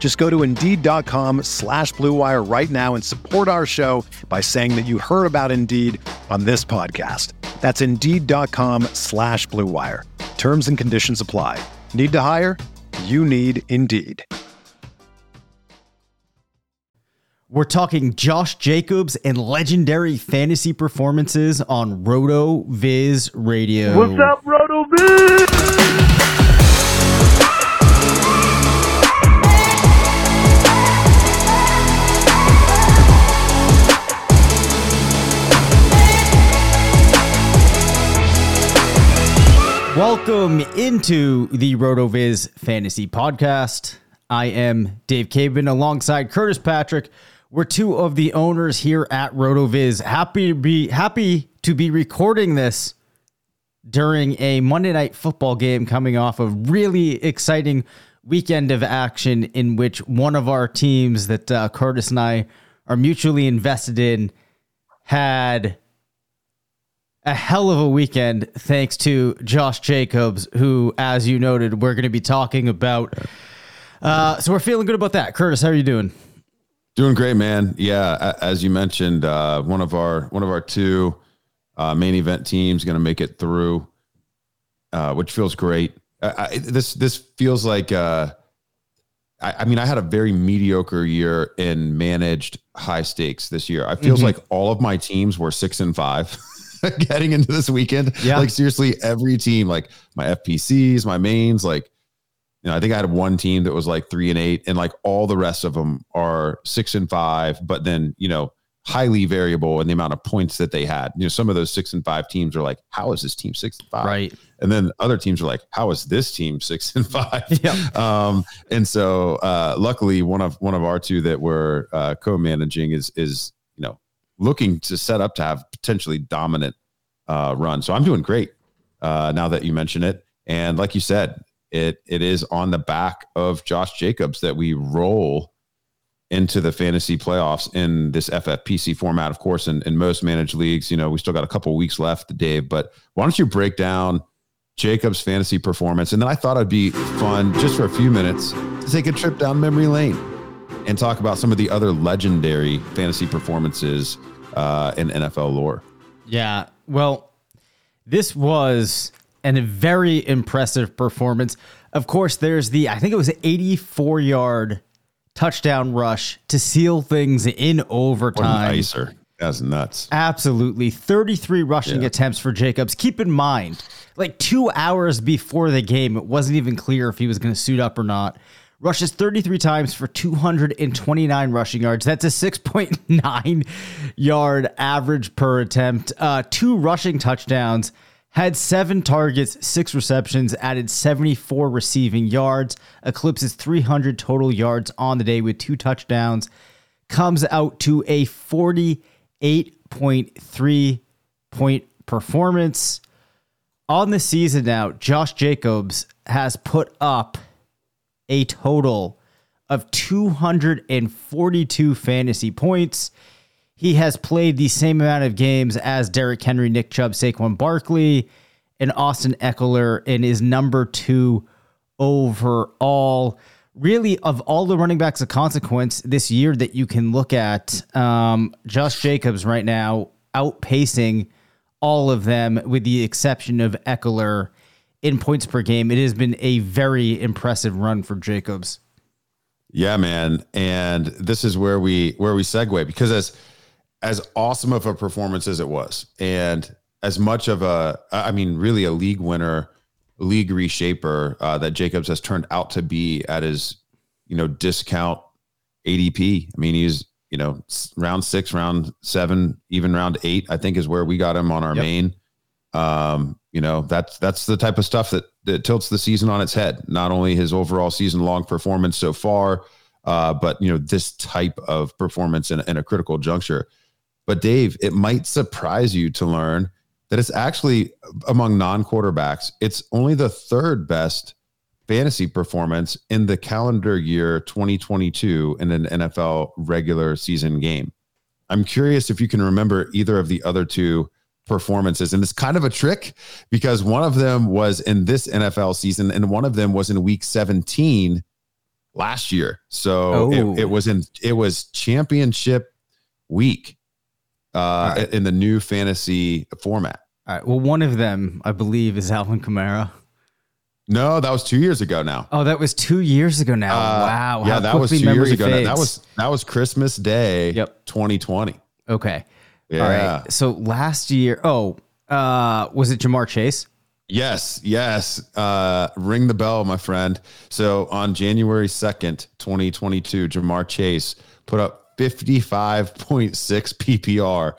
Just go to Indeed.com/Blue Wire right now and support our show by saying that you heard about Indeed on this podcast. That's Indeed.com/Blue Wire. Terms and conditions apply. Need to hire? You need Indeed. We're talking Josh Jacobs and legendary fantasy performances on RotoViz Radio. What's up, RotoViz? Welcome into the RotoViz Fantasy Podcast. I am Dave Caban alongside Curtis Patrick. We're two of the owners here at RotoViz. Happy to be recording this during a Monday Night Football game coming off a really exciting weekend of action in which one of our teams that Curtis and I are mutually invested in had a hell of a weekend, thanks to Josh Jacobs, who, as you noted, we're going to be talking about. So we're feeling good about that. Curtis, how are you doing? Doing great, man. Yeah, as you mentioned, one of our two main event teams going to make it through, which feels great. This feels like I had a very mediocre year in managed high stakes this year. It feels like all of my teams were 6-5. Getting into this weekend. Yeah. Like seriously, every team, like my FPCs, my mains, like, you know, I think I had one team that was like 3-8 and like all the rest of them are 6-5, but then, you know, highly variable in the amount of points that they had. You know, some of those 6-5 teams are like, how is this team 6-5? Right. And then other teams are like, how is this team 6-5? Yeah. And so luckily one of our two that we're co-managing is, you know, looking to set up to have potentially dominant run. So I'm doing great now that you mention it. And like you said, it is on the back of Josh Jacobs that we roll into the fantasy playoffs in this FFPC format. Of course, in most managed leagues, you know, we still got a couple of weeks left, Dave, but why don't you break down Jacobs' fantasy performance? And then I thought it'd be fun just for a few minutes to take a trip down memory lane and talk about some of the other legendary fantasy performances in NFL lore. Yeah, well, this was a very impressive performance. Of course, there's I think it was an 84-yard touchdown rush to seal things in overtime. What an icer. That's nuts. Absolutely. 33 rushing attempts for Jacobs. Keep in mind, like 2 hours before the game, it wasn't even clear if he was going to suit up or not. Rushes 33 times for 229 rushing yards. That's a 6.9 yard average per attempt. 2 rushing touchdowns, had 7 targets, 6 receptions, added 74 receiving yards, eclipses 300 total yards on the day with 2 touchdowns, comes out to a 48.3 point performance. On the season now, Josh Jacobs has put up a total of 242 fantasy points. He has played the same amount of games as Derrick Henry, Nick Chubb, Saquon Barkley, and Austin Eckler, and is number 2 overall. Really, of all the running backs of consequence this year that you can look at, Josh Jacobs right now outpacing all of them with the exception of Eckler in points per game. It has been a very impressive run for Jacobs. Yeah, man. And this is where we segue, because as awesome of a performance as it was, and as much of a, I mean, really a league winner, league reshaper that Jacobs has turned out to be at his, you know, discount ADP. I mean, he's, you know, round 6, round 7, even round 8, I think is where we got him on our main. You know, that's the type of stuff that tilts the season on its head. Not only his overall season long performance so far, but, you know, this type of performance in a critical juncture. But Dave, it might surprise you to learn that it's actually among non-quarterbacks, it's only the third best fantasy performance in the calendar year 2022 in an NFL regular season game. I'm curious if you can remember either of the other two performances. And it's kind of a trick because one of them was in this NFL season and one of them was in week 17 last year. So it was championship week in the new fantasy format. All right. Well, one of them, I believe, is Alvin Kamara. No, that was 2 years ago now. Oh, that was 2 years ago now. Wow. Yeah, that was 2 years ago. That was Christmas Day, 2020. Okay. Yeah. All right. So last year, was it Jamar Chase? Yes. Ring the bell, my friend. So on January 2nd, 2022, Jamar Chase put up 55.6 PPR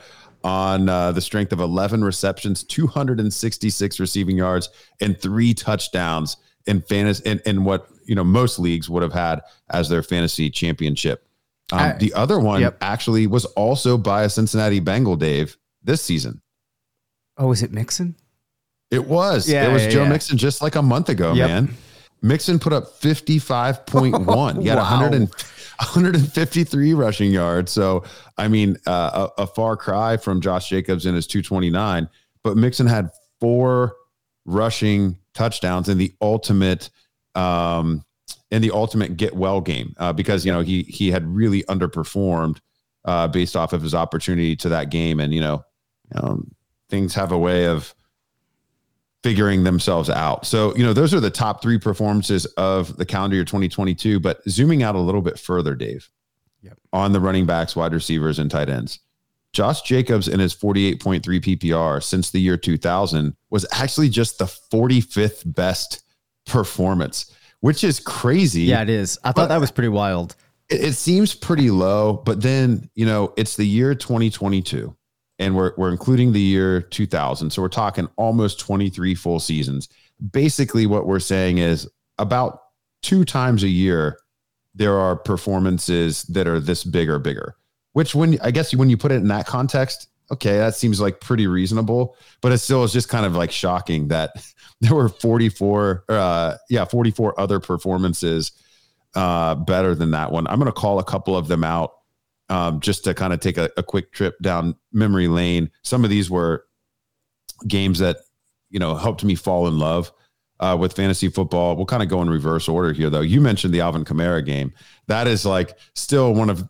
on the strength of 11 receptions, 266 receiving yards, and 3 touchdowns in fantasy, in what, you know, most leagues would have had as their fantasy championship. The other one actually was also by a Cincinnati Bengal, Dave, this season. Oh, is it Mixon? It was. Yeah, it was Joe Mixon just like a month ago, man. Mixon put up 55.1. He had 153 rushing yards. So, I mean, a far cry from Josh Jacobs in his 229. But Mixon had 4 rushing touchdowns in the ultimate get well game because, you know, he had really underperformed based off of his opportunity to that game. And, you know, things have a way of figuring themselves out. So, you know, those are the top 3 performances of the calendar year 2022. But zooming out a little bit further, Dave, on the running backs, wide receivers, and tight ends, Josh Jacobs in his 48.3 PPR since the year 2000 was actually just the 45th best performance, which is crazy. Yeah, it is. I thought that was pretty wild. It seems pretty low, but then, you know, it's the year 2022. And we're including the year 2000. So we're talking almost 23 full seasons. Basically what we're saying is about 2 times a year, there are performances that are this big or bigger, which when you put it in that context, okay, that seems like pretty reasonable, but it still is just kind of like shocking that there were 44 other performances better than that one. I'm going to call a couple of them out. Just to kind of take a quick trip down memory lane. Some of these were games that, you know, helped me fall in love with fantasy football. We'll kind of go in reverse order here, though. You mentioned the Alvin Kamara game. That is like still one of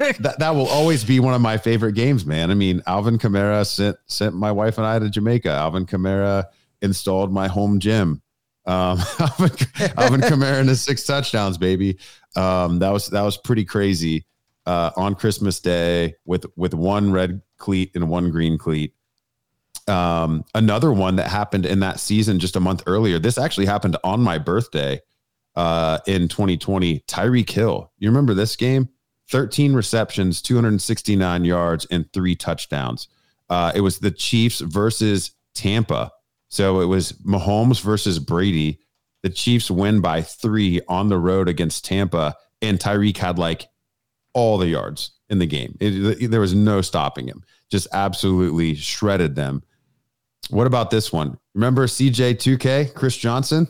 that will always be one of my favorite games, man. I mean, Alvin Kamara sent my wife and I to Jamaica. Alvin Kamara installed my home gym. Alvin Kamara and his 6 touchdowns, baby. That was pretty crazy. On Christmas Day with 1 red cleat and 1 green cleat. Another one that happened in that season just a month earlier. This actually happened on my birthday in 2020. Tyreek Hill. You remember this game? 13 receptions, 269 yards, and 3 touchdowns. It was the Chiefs versus Tampa. So it was Mahomes versus Brady. The Chiefs win by 3 on the road against Tampa, and Tyreek had like all the yards in the game. There was no stopping him. Just absolutely shredded them. What about this one? Remember CJ2K, Chris Johnson?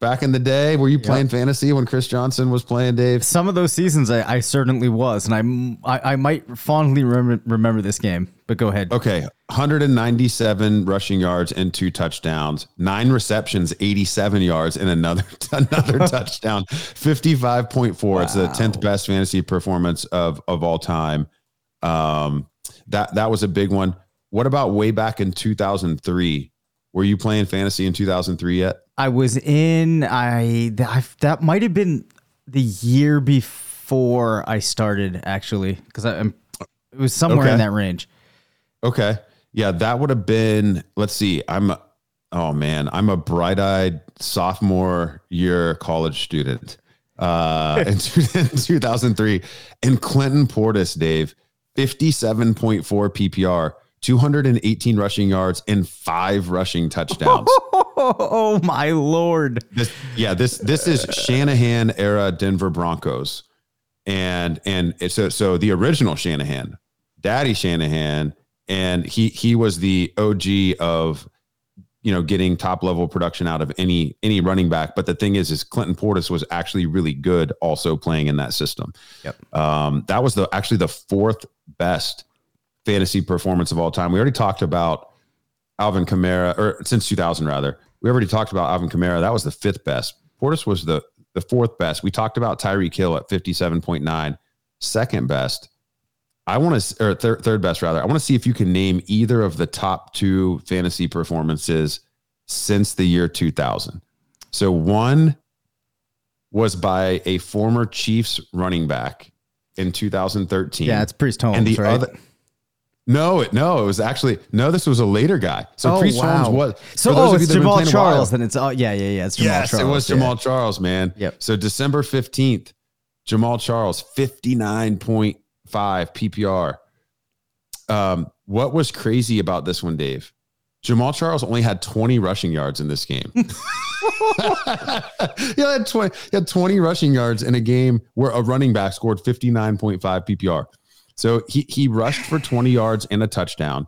Back in the day, were you playing fantasy when Chris Johnson was playing, Dave? Some of those seasons I certainly was, and I might fondly remember this game, but go ahead. Okay, 197 rushing yards and 2 touchdowns, 9 receptions, 87 yards, and another touchdown, 55.4. Wow. It's the 10th best fantasy performance of all time. That was a big one. What about way back in 2003? Were you playing fantasy in 2003 yet? I was in, that might have been the year before I started, actually, because it was somewhere in that range. Okay. Yeah, that would have been, let's see, I'm a bright-eyed sophomore year college student in 2003. And Clinton Portis, Dave, 57.4 PPR, 218 rushing yards and 5 rushing touchdowns. Oh my Lord. This is Shanahan era Denver Broncos. And so the original Shanahan, Daddy Shanahan, and he was the OG of, getting top level production out of any running back. But the thing is Clinton Portis was actually really good also playing in that system. Yep. That was actually the 4th best fantasy performance of all time. We already talked about Alvin Kamara, or since 2000 rather. We already talked about Alvin Kamara. That was the 5th best. Portis was the 4th best. We talked about Tyreek Hill at 57.9, 2nd best. I want to, or 3rd best rather. I want to see if you can name either of the top 2 fantasy performances since the year 2000. So one was by a former Chiefs running back in 2013. Yeah, it's Priest Holmes, and the right? Other, No, it was actually, this was a later guy. So Priest Holmes was. So it's Jamal Charles, and it's it's Jamal Charles. Yes, it was Jamal Charles, man. Yep. So December 15th, Jamal Charles, 59.5 PPR. What was crazy about this one, Dave? Jamal Charles only had 20 rushing yards in this game. He had 20 rushing yards in a game where a running back scored 59.5 PPR. So he rushed for 20 yards and a touchdown,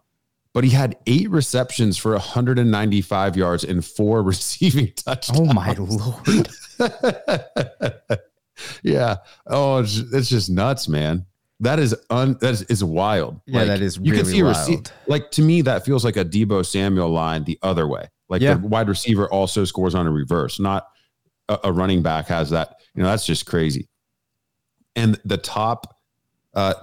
but he had 8 receptions for 195 yards and 4 receiving touchdowns. Oh my Lord. Yeah. Oh, it's just nuts, man. That is wild. Yeah, that is really wild. To me, that feels like a Deebo Samuel line the other way. The wide receiver also scores on a reverse, not a running back has that. That's just crazy. And the top...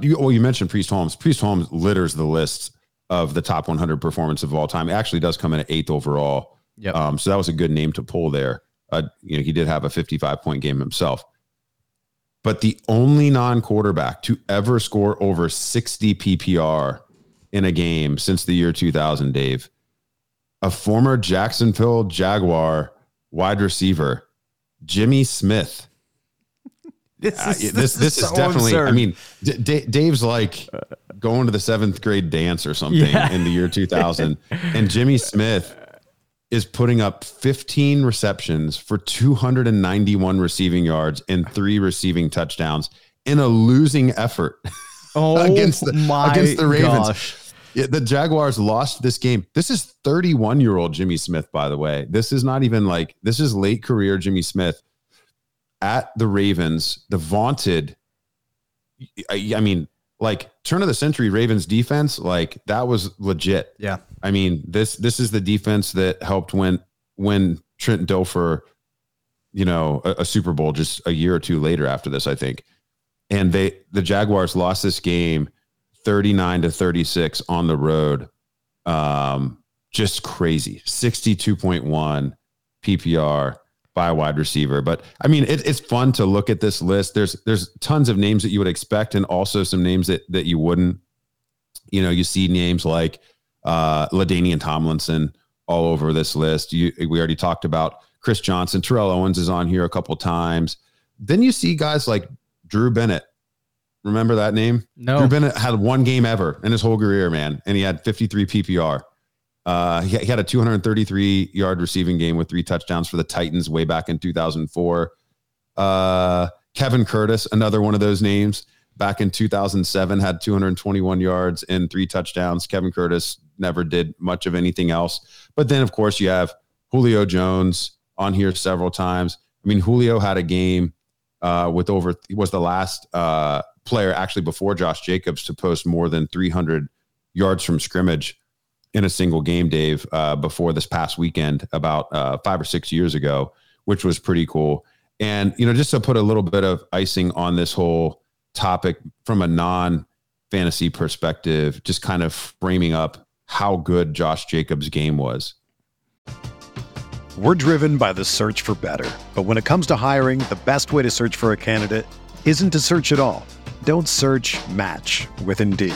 you mentioned Priest Holmes. Priest Holmes litters the list of the top 100 performance of all time. It actually does come in at 8th overall. Yep. So that was a good name to pull there. He did have a 55-point game himself. But the only non-quarterback to ever score over 60 PPR in a game since the year 2000, Dave, a former Jacksonville Jaguar wide receiver, Jimmy Smith. This is so definitely absurd. I mean, Dave's like going to the 7th grade dance or something in the year 2000, and Jimmy Smith is putting up 15 receptions for 291 receiving yards and 3 receiving touchdowns in a losing effort against the Ravens. Gosh. The Jaguars lost this game. This is 31-year-old Jimmy Smith, by the way. This is not even this is late career Jimmy Smith. At the Ravens, the vaunted, turn of the century Ravens defense, that was legit. Yeah. I mean, this is the defense that helped win Trent Dilfer, a Super Bowl just a year or two later after this, I think. And the Jaguars lost this game 39-36 on the road. Just crazy. 62.1 PPR. By a wide receiver. But I mean, it's fun to look at this list. There's tons of names that you would expect, and also some names that you wouldn't. You see names like LaDainian Tomlinson all over this list. We already talked about Chris Johnson. Terrell Owens is on here a couple times. Then you see guys like Drew Bennett. Remember that name? No. Drew Bennett had one game ever in his whole career, man, and he had 53 PPR. He had a 233-yard receiving game with 3 touchdowns for the Titans way back in 2004. Kevin Curtis, another one of those names, back in 2007, had 221 yards and 3 touchdowns. Kevin Curtis never did much of anything else. But then, of course, you have Julio Jones on here several times. I mean, Julio had a game was the last player actually before Josh Jacobs to post more than 300 yards from scrimmage in a single game, Dave, before this past weekend, about 5 or 6 years ago, which was pretty cool. And, just to put a little bit of icing on this whole topic from a non-fantasy perspective, just kind of framing up how good Josh Jacobs' game was. We're driven by the search for better. But when it comes to hiring, the best way to search for a candidate isn't to search at all. Don't search, match with Indeed.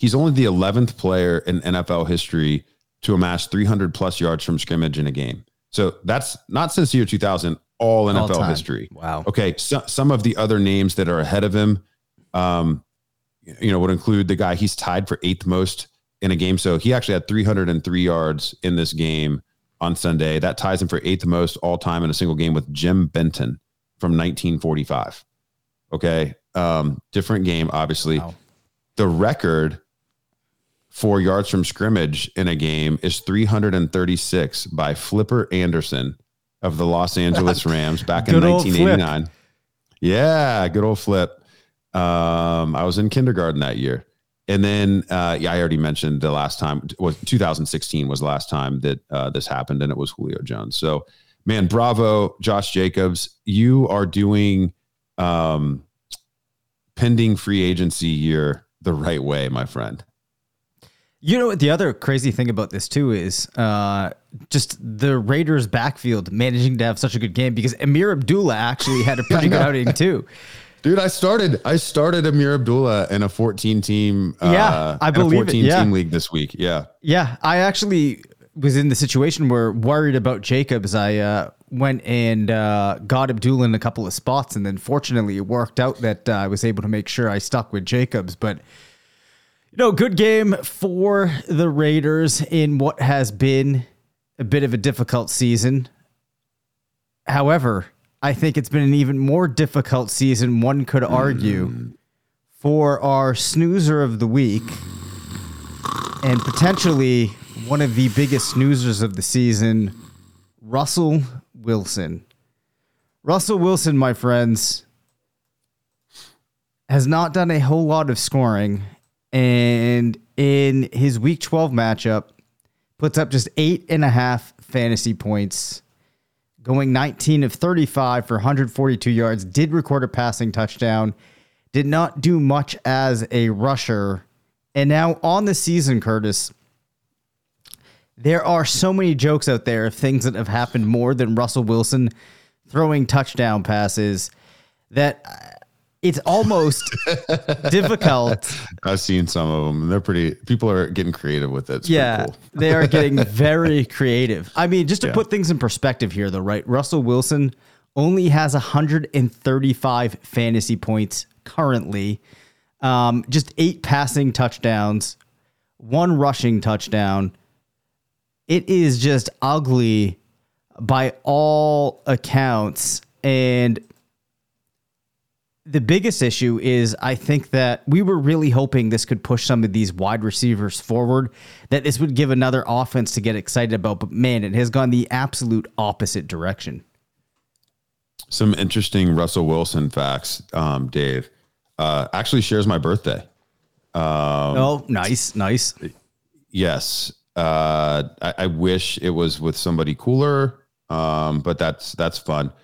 He's only the 11th player in NFL history to amass 300 plus yards from scrimmage in a game. So that's not since the year 2000, all NFL all history. Wow. Okay. So, some of the other names that are ahead of him, would include the guy he's tied for eighth most in a game. So he actually had 303 yards in this game on Sunday. That ties him for eighth most all time in a single game with Jim Benton from 1945. Okay. Different game, obviously. Wow. The record for yards from scrimmage in a game is 336 by Flipper Anderson of the Los Angeles Rams back in 1989. Flip. Yeah, good old Flip. I was in kindergarten that year. And then I already mentioned the last time, 2016 was the last time that this happened, and it was Julio Jones. So, man, bravo, Josh Jacobs. You are doing pending free agency year the right way, my friend. You know what the other crazy thing about this too is just the Raiders backfield managing to have such a good game, because Amir Abdullah actually had a pretty good outing too. Dude, I started Amir Abdullah in a 14-team team league this week. Yeah. Yeah, I actually was in the situation where worried about Jacobs. I went and got Abdullah in a couple of spots, and then fortunately it worked out that I was able to make sure I stuck with Jacobs. But, good game for the Raiders in what has been a bit of a difficult season. However, I think it's been an even more difficult season, one could argue, for our snoozer of the week, and potentially one of the biggest snoozers of the season, Russell Wilson. Russell Wilson, my friends, has not done a whole lot of scoring, and in his Week 12 matchup, puts up just 8.5 fantasy points, going 19 of 35 for 142 yards, did record a passing touchdown, did not do much as a rusher, and now on the season, Curtis, there are so many jokes out there of things that have happened more than Russell Wilson throwing touchdown passes that it's almost difficult. I've seen some of them. They're people are getting creative with it. It's pretty cool. They are getting very creative. I mean, just to put things in perspective here though, right? Russell Wilson only has 135 fantasy points currently. Just 8 passing touchdowns, 1 rushing touchdown. It is just ugly by all accounts. And the biggest issue is I think that we were really hoping this could push some of these wide receivers forward, that this would give another offense to get excited about. But man, it has gone the absolute opposite direction. Some interesting Russell Wilson facts, Dave. Actually shares my birthday. Oh, nice. Yes. I wish it was with somebody cooler, but that's fun.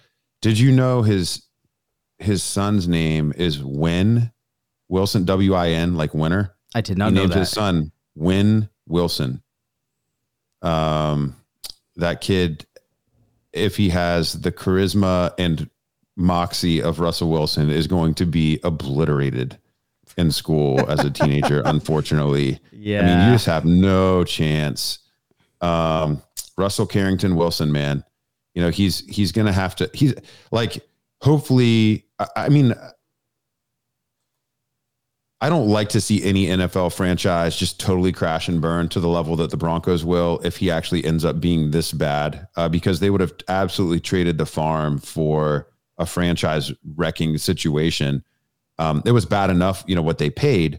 Did you know his son's name is Wynn Wilson, W-I-N, like winner. I did not know that. He named his son Wynn Wilson. That kid, if he has the charisma and moxie of Russell Wilson, is going to be obliterated in school as a teenager, unfortunately. Yeah. I mean, you just have no chance. Russell Carrington Wilson, man, you know, he's going to have to, he's like, hopefully, I mean, I don't like to see any NFL franchise just totally crash and burn to the level that the Broncos will, if he actually ends up being this bad, because they would have absolutely traded the farm for a franchise wrecking situation. It was bad enough, you know, what they paid,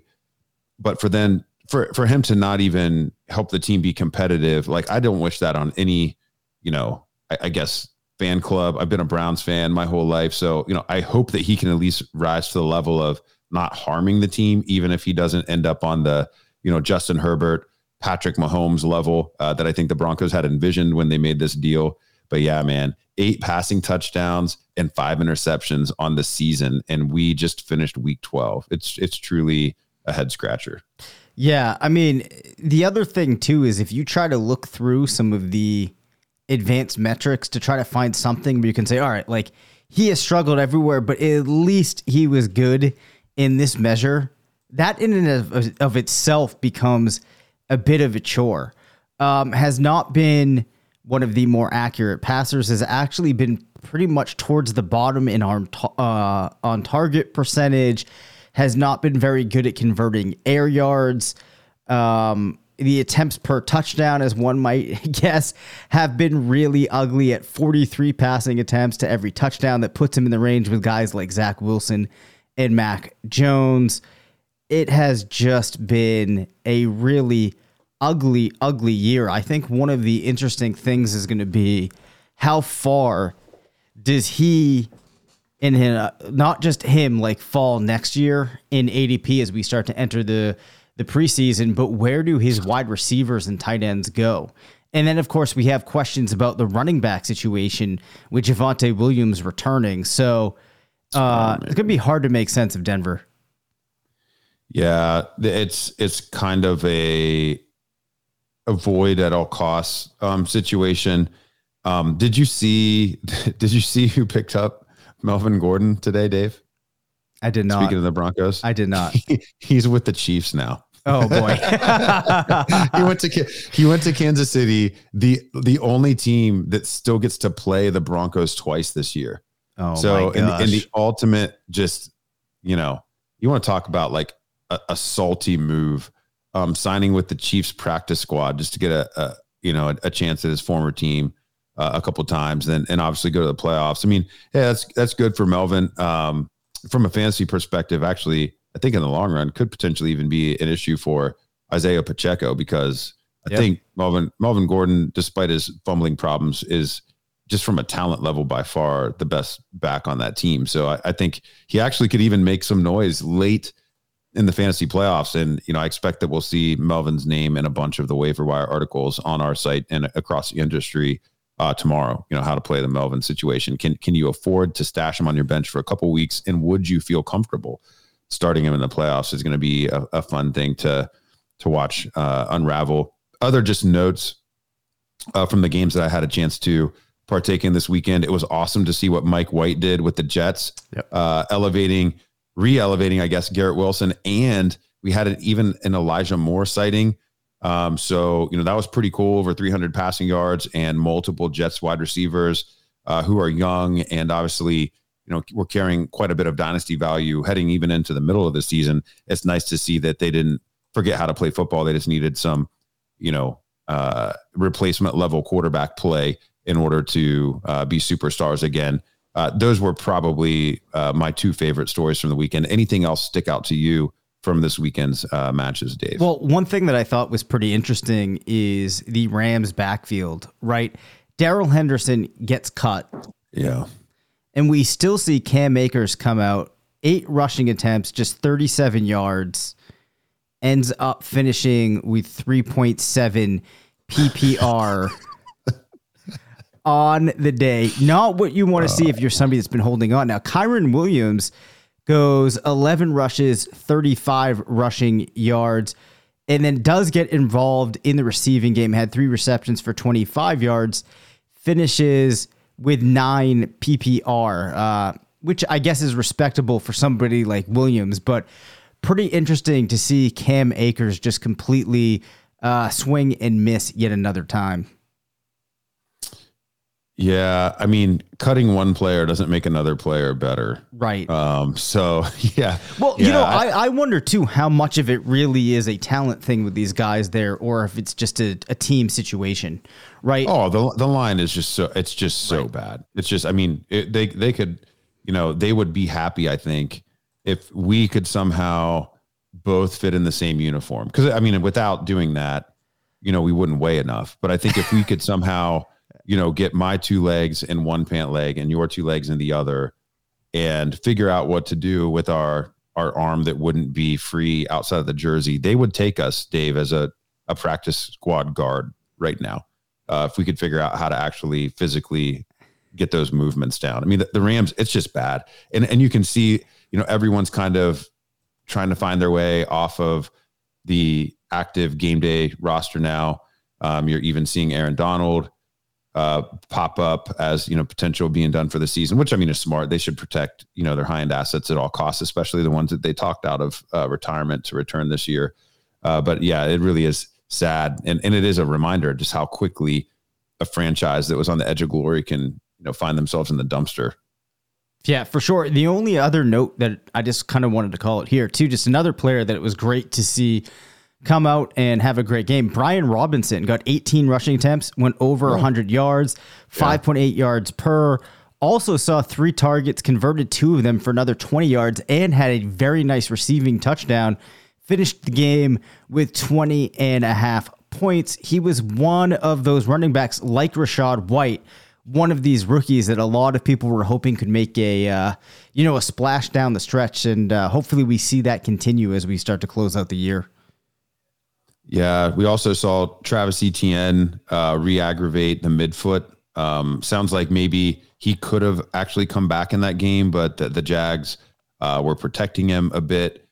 but for then for him to not even help the team be competitive, like, I don't wish that on any, you know, I guess fan club. I've been a Browns fan my whole life. So, you know, I hope that he can at least rise to the level of not harming the team, even if he doesn't end up on the, you know, Justin Herbert, Patrick Mahomes level that I think the Broncos had envisioned when they made this deal. But yeah, man, 8 passing touchdowns and 5 interceptions on the season, and we just finished week 12. It's truly a head scratcher. Yeah, I mean, the other thing too is if you try to look through some of the advanced metrics to try to find something where you can say, all right, like, he has struggled everywhere, but at least he was good in this measure. That in and of itself becomes a bit of a chore. Has not been one of the more accurate passers, has actually been pretty much towards the bottom in on target percentage, has not been very good at converting air yards. The attempts per touchdown, as one might guess, have been really ugly at 43 passing attempts to every touchdown. That puts him in the range with guys like Zach Wilson and Mac Jones. It has just been a really ugly, ugly year. I think one of the interesting things is going to be how far does he and him, not just him, like, fall next year in ADP as we start to enter the preseason, but where do his wide receivers and tight ends go? And then, of course, we have questions about the running back situation with Javonte Williams returning. So it's going to be hard to make sense of Denver. Yeah, it's kind of a avoid at all costs situation. Did you see who picked up Melvin Gordon today, Dave? I did not. Speaking of the Broncos, I did not. He's with the Chiefs now. Oh boy. He went to Kansas City, the only team that still gets to play the Broncos twice this year. Oh, so in the ultimate, just, you know, you want to talk about like a salty move. Signing with the Chiefs practice squad just to get a chance at his former team a couple times, and obviously go to the playoffs. I mean, yeah, that's good for Melvin. From a fantasy perspective, actually, I think in the long run could potentially even be an issue for Isaiah Pacheco, because I think Melvin Gordon, despite his fumbling problems, is just from a talent level by far the best back on that team. So I think he actually could even make some noise late in the fantasy playoffs. And, you know, I expect that we'll see Melvin's name in a bunch of the waiver wire articles on our site and across the industry tomorrow. You know, how to play the Melvin situation. Can you afford to stash him on your bench for a couple weeks? And would you feel comfortable starting him in the playoffs? Is going to be a fun thing to watch unravel. Other just notes from the games that I had a chance to partake in this weekend. It was awesome to see what Mike White did with the Jets, re-elevating, I guess, Garrett Wilson, and we had an Elijah Moore sighting. So, you know, that was pretty cool. Over 300 passing yards and multiple Jets wide receivers who are young and obviously, you know, we're carrying quite a bit of dynasty value heading even into the middle of the season. It's nice to see that they didn't forget how to play football. They just needed some, you know, replacement level quarterback play in order to be superstars again. Those were probably my two favorite stories from the weekend. Anything else stick out to you from this weekend's matches, Dave? Well, one thing that I thought was pretty interesting is the Rams backfield, right? Darrell Henderson gets cut. Yeah. And we still see Cam Akers come out, 8 rushing attempts, just 37 yards, ends up finishing with 3.7 PPR. On the day, not what you want to see if you're somebody that's been holding on. Now, Kyren Williams goes 11 rushes, 35 rushing yards, and then does get involved in the receiving game. Had 3 receptions for 25 yards, finishes with 9 PPR, which I guess is respectable for somebody like Williams, but pretty interesting to see Cam Akers just completely swing and miss yet another time. Yeah, I mean, cutting one player doesn't make another player better. Right. So, yeah. Well, yeah, you know, I wonder, too, how much of it really is a talent thing with these guys there, or if it's just a team situation, right? Oh, the line is just so, it's just so bad. It's just, I mean, they could, you know, they would be happy, I think, if we could somehow both fit in the same uniform. Because, I mean, without doing that, you know, we wouldn't weigh enough. But I think if we could somehow... you know, get my 2 legs in one pant leg and your 2 legs in the other and figure out what to do with our arm that wouldn't be free outside of the jersey. They would take us, Dave, as a practice squad guard right now. If we could figure out how to actually physically get those movements down. I mean, the Rams, it's just bad. And you can see, you know, everyone's kind of trying to find their way off of the active game day roster now. You're even seeing Aaron Donald pop up as, you know, potential being done for the season, which I mean is smart. They should protect, you know, their high-end assets at all costs, especially the ones that they talked out of retirement to return this year. But yeah, it really is sad. And it is a reminder just how quickly a franchise that was on the edge of glory can, you know, find themselves in the dumpster. Yeah, for sure. The only other note that I just kind of wanted to call it here too, just another player that it was great to see come out and have a great game. Brian Robinson got 18 rushing attempts, went over 100 yards, 5.8 yards per. Also saw 3 targets, converted 2 of them for another 20 yards, and had a very nice receiving touchdown. Finished the game with 20.5 points. He was one of those running backs like Rachaad White, one of these rookies that a lot of people were hoping could make a splash down the stretch. And hopefully we see that continue as we start to close out the year. Yeah, we also saw Travis Etienne re-aggravate the midfoot. Sounds like maybe he could have actually come back in that game, but the Jags were protecting him a bit.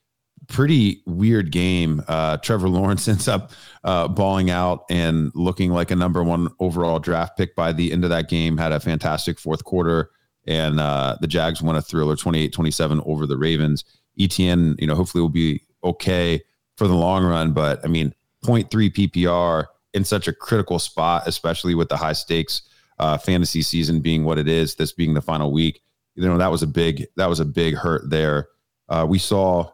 Pretty weird game. Trevor Lawrence ends up balling out and looking like a number 1 overall draft pick by the end of that game. Had a fantastic fourth quarter, and the Jags won a thriller 28-27 over the Ravens. Etienne, you know, hopefully will be okay for the long run, but I mean, 0.3 PPR in such a critical spot, especially with the high stakes fantasy season being what it is, this being the final week, you know, that was a big hurt there. We saw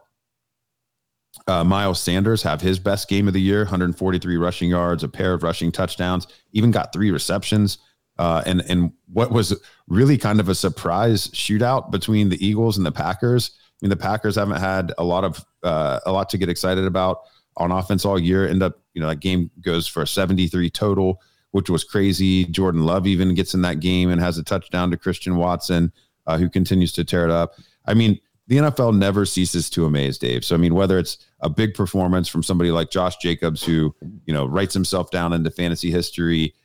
Miles Sanders have his best game of the year, 143 rushing yards, a pair of rushing touchdowns, even got 3 receptions. And what was really kind of a surprise shootout between the Eagles and the Packers. I mean, the Packers haven't had a lot to get excited about on offense all year. End up, you know, that game goes for a 73 total, which was crazy. Jordan Love even gets in that game and has a touchdown to Christian Watson, who continues to tear it up. I mean, the NFL never ceases to amaze, Dave. So, I mean, whether it's a big performance from somebody like Josh Jacobs, who, you know, writes himself down into fantasy history,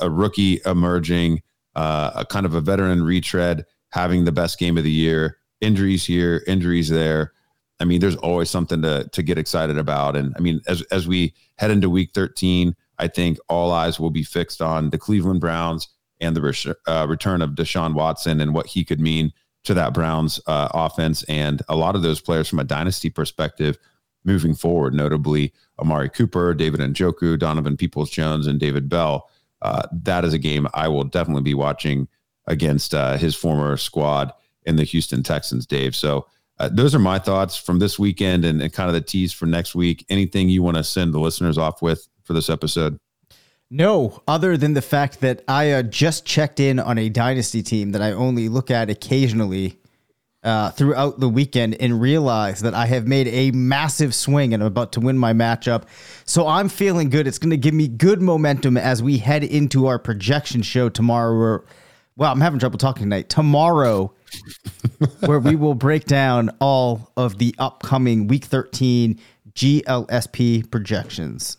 a rookie emerging, a kind of a veteran retread, having the best game of the year, injuries here, injuries there. I mean, there's always something to get excited about. And I mean, as we head into week 13, I think all eyes will be fixed on the Cleveland Browns and the return of Deshaun Watson and what he could mean to that Browns offense. And a lot of those players from a dynasty perspective moving forward, notably Amari Cooper, David Njoku, Donovan Peoples-Jones, and David Bell. That is a game I will definitely be watching against his former squad in the Houston Texans, Dave. So those are my thoughts from this weekend and kind of the tease for next week. Anything you want to send the listeners off with for this episode? No, other than the fact that I just checked in on a dynasty team that I only look at occasionally throughout the weekend and realize that I have made a massive swing and I'm about to win my matchup. So I'm feeling good. It's going to give me good momentum as we head into our projection show tomorrow. Well, I'm having trouble talking tonight. Tomorrow, where we will break down all of the upcoming Week 13 GLSP projections.